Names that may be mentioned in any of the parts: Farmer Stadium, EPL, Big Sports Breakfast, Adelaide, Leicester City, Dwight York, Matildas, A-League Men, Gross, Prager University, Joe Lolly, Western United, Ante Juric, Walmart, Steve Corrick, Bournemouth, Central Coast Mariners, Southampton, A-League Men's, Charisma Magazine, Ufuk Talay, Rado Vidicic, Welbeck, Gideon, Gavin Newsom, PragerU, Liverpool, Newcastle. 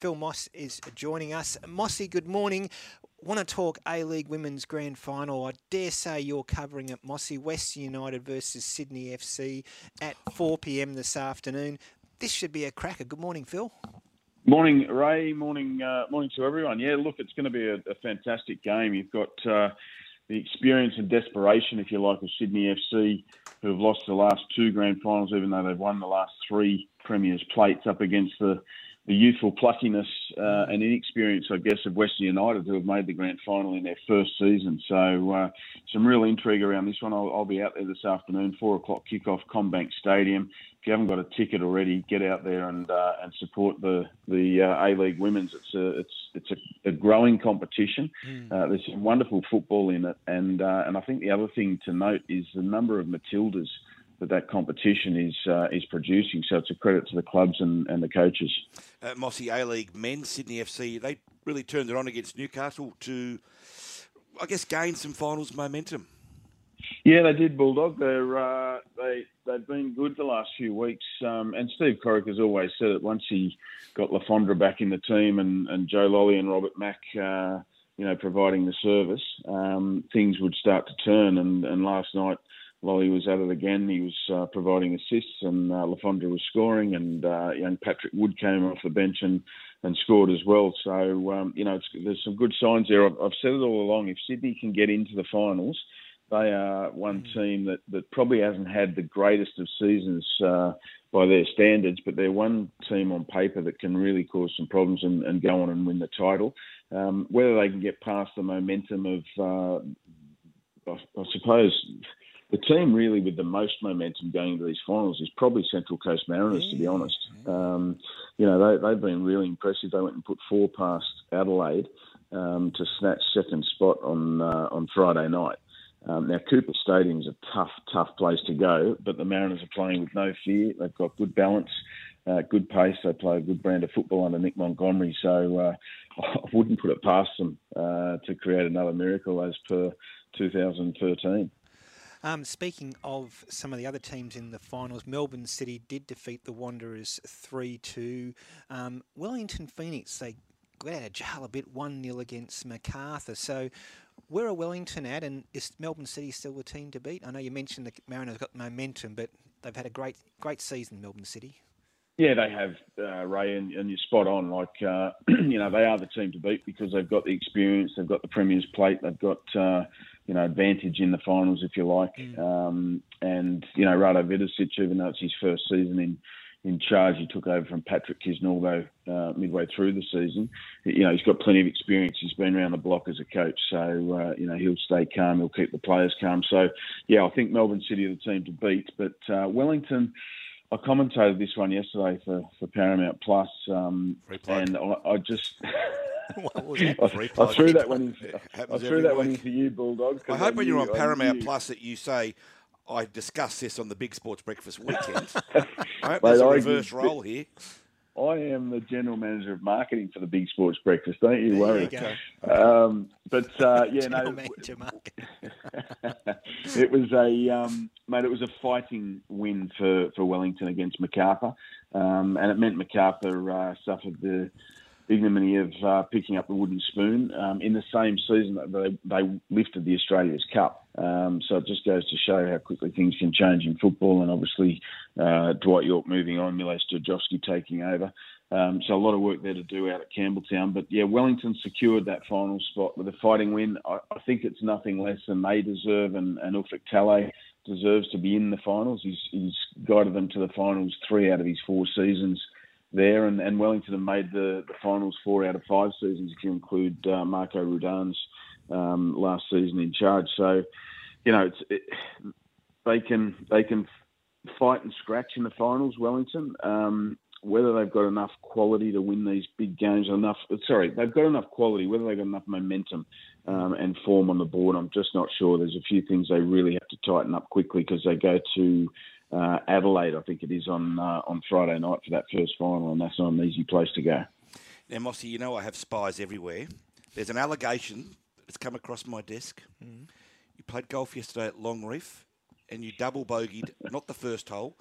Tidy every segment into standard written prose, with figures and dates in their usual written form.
Phil Moss is joining us. Mossy, good morning. Want to talk A-League Women's Grand Final. I dare say you're covering it, Mossy. Western United versus Sydney FC at 4 p.m. this afternoon. This should be a cracker. Good morning, Phil. Morning, Ray. Morning, morning to everyone. Yeah, look, it's going to be a fantastic game. You've got the experience and desperation, if you like, of Sydney FC, who have lost the last two grand finals, even though they've won the last three Premier's plates, up against the youthful pluckiness and inexperience, I guess, of Western United, who have made the grand final in their first season. So some real intrigue around this one. I'll be out there this afternoon, 4 o'clock kickoff, Combank Stadium. If you haven't got a ticket already, get out there and support the A-League Women's. It's a growing competition. There's some wonderful football in it, and I think the other thing to note is the number of Matildas that competition is producing. So it's a credit to the clubs and the coaches. Mossy, A-League Men, Sydney FC, they really turned it on against Newcastle to, I guess, gain some finals momentum. Yeah, they did, Bulldog. They've been good the last few weeks. And Steve Corrick has always said it, once he got Lafondra back in the team and Joe Lolly and Robert Mack providing the service, things would start to turn. And last night, Lolly was at it again. He was providing assists, and Lafondra was scoring, and young Patrick Wood came off the bench and scored as well. So, there's some good signs there. I've said it all along. If Sydney can get into the finals, they are one team that probably hasn't had the greatest of seasons by their standards, but they're one team on paper that can really cause some problems and go on and win the title. Whether they can get past the momentum of, I suppose... The team really with the most momentum going into these finals is probably Central Coast Mariners, to be honest. They've been really impressive. They went and put four past Adelaide to snatch second spot on Friday night. Now, Cooper Stadium's a tough place to go, but the Mariners are playing with no fear. They've got good balance, good pace. They play a good brand of football under Nick Montgomery, so I wouldn't put it past them to create another miracle as per 2013. Speaking of some of the other teams in the finals, Melbourne City did defeat the Wanderers 3-2. Wellington Phoenix, they got out of jail a bit, 1-0 against MacArthur. So where are Wellington at, and is Melbourne City still the team to beat? I know you mentioned the Mariners got momentum, but they've had a great season, Melbourne City. Yeah, they have, Ray, and you're spot on. They are the team to beat because they've got the experience, they've got the Premier's plate, they've got, advantage in the finals, if you like. And Rado Vidicic, even though it's his first season in charge, he took over from Patrick Kisnorbo midway through the season. He's got plenty of experience. He's been around the block as a coach. So, he'll stay calm. He'll keep the players calm. So, yeah, I think Melbourne City are the team to beat. But Wellington... I commentated this one yesterday for Paramount Plus, and I just I threw that one in. I threw that one in for you, Bulldog. I hope when you're on Paramount Plus that you say, "I discussed this on the Big Sports Breakfast weekend." I hope there's a reverse role here. I am the general manager of marketing for the Big Sports Breakfast. Don't you worry. There you go. General manager marketing. It was a it was a fighting win for Wellington against MacArthur, and it meant MacArthur suffered the ignominy of picking up the wooden spoon in the same season that they lifted the Australia's Cup. So it just goes to show how quickly things can change in football, and obviously Dwight York moving on, Milos Djordjovski taking over. So a lot of work there to do out at Campbelltown. But, yeah, Wellington secured that final spot with a fighting win. I think it's nothing less than they deserve, and Ufuk Talay deserves to be in the finals. He's guided them to the finals 3 out of his 4 seasons there, and Wellington have made the finals 4 out of 5 seasons if you include Marco Rudan's last season in charge. So, they can fight and scratch in the finals, Wellington. Whether they've got enough quality to win these big games, they've got enough quality, whether they've got enough momentum and form on the board, I'm just not sure. There's a few things they really have to tighten up quickly because they go to Adelaide, I think it is, on Friday night for that first final, and that's not an easy place to go. Now, Mossy, I have spies everywhere. There's an allegation that's come across my desk. Mm-hmm. You played golf yesterday at Long Reef, and you double bogeyed, not the first hole,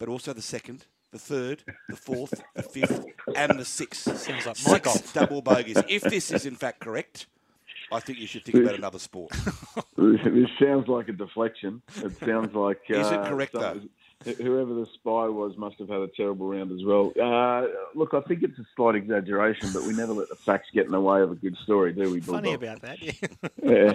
but also the second the third, the fourth, the fifth, and the sixth. Sounds like my golf. Double bogeys. If this is in fact correct, I think you should think about another sport. This sounds like a deflection. It sounds like... Is it correct, though? Whoever the spy was must have had a terrible round as well. Look, I think it's a slight exaggeration, but we never let the facts get in the way of a good story, do we, Bulldog? Funny about that, yeah.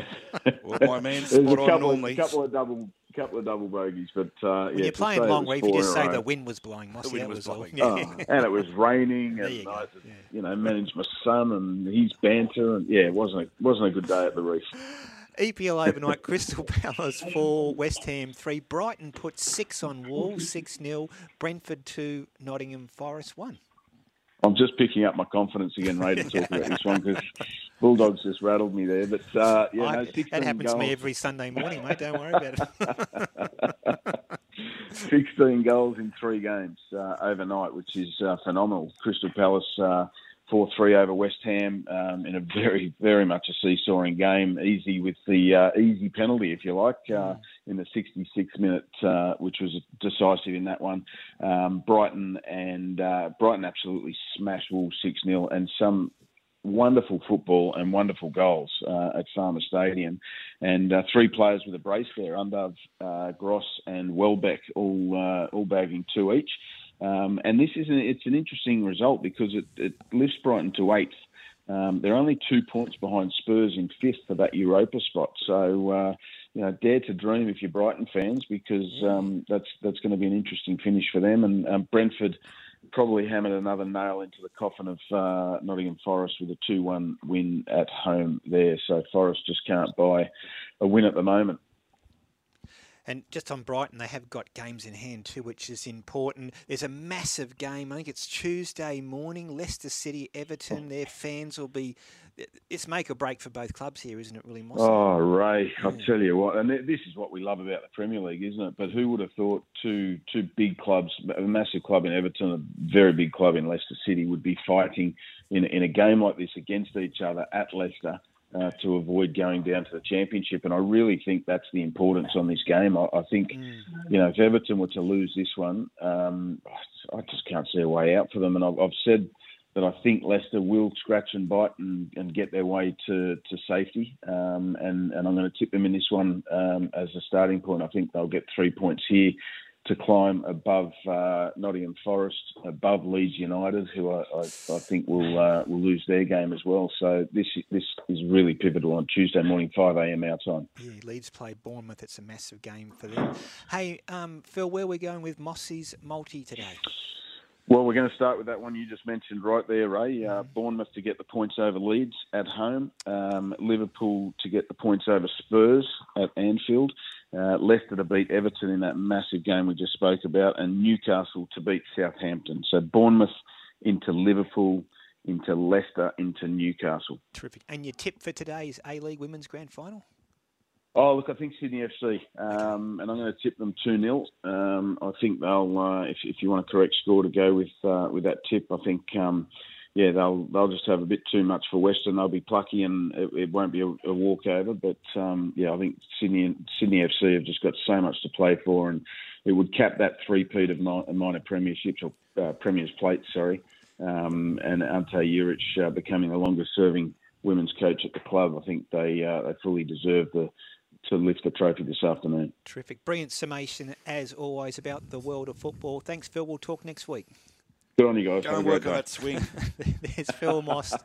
Well, my man's spot on normally. There's a couple of double bogeys, but... when you're playing Long Reef, you just say the wind was blowing. Mossy, the wind was blowing. Oh, and it was raining, and I just, managed my son and his banter, and it wasn't a good day at the reef. EPL overnight, Crystal Palace 4, West Ham 3. Brighton put 6 on Wall, 6-0. Brentford 2, Nottingham Forest 1. I'm just picking up my confidence again, Ray, to talk about this one, because Bulldogs just rattled me there. But, that happens to me every Sunday morning, mate. Don't worry about it. 16 goals in 3 games overnight, which is phenomenal. Crystal Palace... 4-3 over West Ham in a very, very much a seesawing game. Easy with the easy penalty, if you like, in the 66th minute, which was decisive in that one. Brighton absolutely smashed Wolves 6-0, and some wonderful football and wonderful goals at Farmer Stadium. And 3 players with a brace there, Undav, Gross and Welbeck, all bagging 2 each. And this is it's an interesting result because it lifts Brighton to 8th. They're only 2 points behind Spurs in 5th for that Europa spot. So, dare to dream if you're Brighton fans, because that's going to be an interesting finish for them. And Brentford probably hammered another nail into the coffin of Nottingham Forest with a 2-1 win at home there. So Forest just can't buy a win at the moment. And just on Brighton, they have got games in hand too, which is important. There's a massive game. I think it's Tuesday morning. Leicester City, Everton. Their fans will be... It's make or break for both clubs here, isn't it, really, Moss? Oh, Ray, I'll tell you what. And this is what we love about the Premier League, isn't it? But who would have thought two big clubs, a massive club in Everton, a very big club in Leicester City, would be fighting in a game like this against each other at Leicester... to avoid going down to the championship. And I really think that's the importance on this game. I think, if Everton were to lose this one, I just can't see a way out for them. And I've said that I think Leicester will scratch and bite and get their way to safety. And I'm going to tip them in this one as a starting point. I think they'll get 3 points here to climb above Nottingham Forest, above Leeds United, who I think will lose their game as well. So this is really pivotal on Tuesday morning, 5 a.m. our time. Yeah, Leeds play Bournemouth. It's a massive game for them. Hey, Phil, where are we going with Mossy's multi today? Well, we're going to start with that one you just mentioned right there, Ray. Bournemouth to get the points over Leeds at home. Liverpool to get the points over Spurs at Anfield. Leicester to beat Everton in that massive game we just spoke about. And Newcastle to beat Southampton. So Bournemouth into Liverpool, into Leicester, into Newcastle. Terrific. And your tip for today's A-League Women's Grand Final? Oh, look, I think Sydney FC, and I'm going to tip them 2-0. I think they'll, if you want a correct score to go with that tip, I think, they'll just have a bit too much for Western. They'll be plucky and it won't be a walkover. But, I think Sydney FC have just got so much to play for, and it would cap that three-peat of minor premierships, or Premier's Plate, sorry, and Ante Juric becoming the longest-serving women's coach at the club. I think they fully deserve to lift the trophy this afternoon. Terrific. Brilliant summation, as always, about the world of football. Thanks, Phil. We'll talk next week. Good on you guys. Go and work on that swing. There's Phil Moss,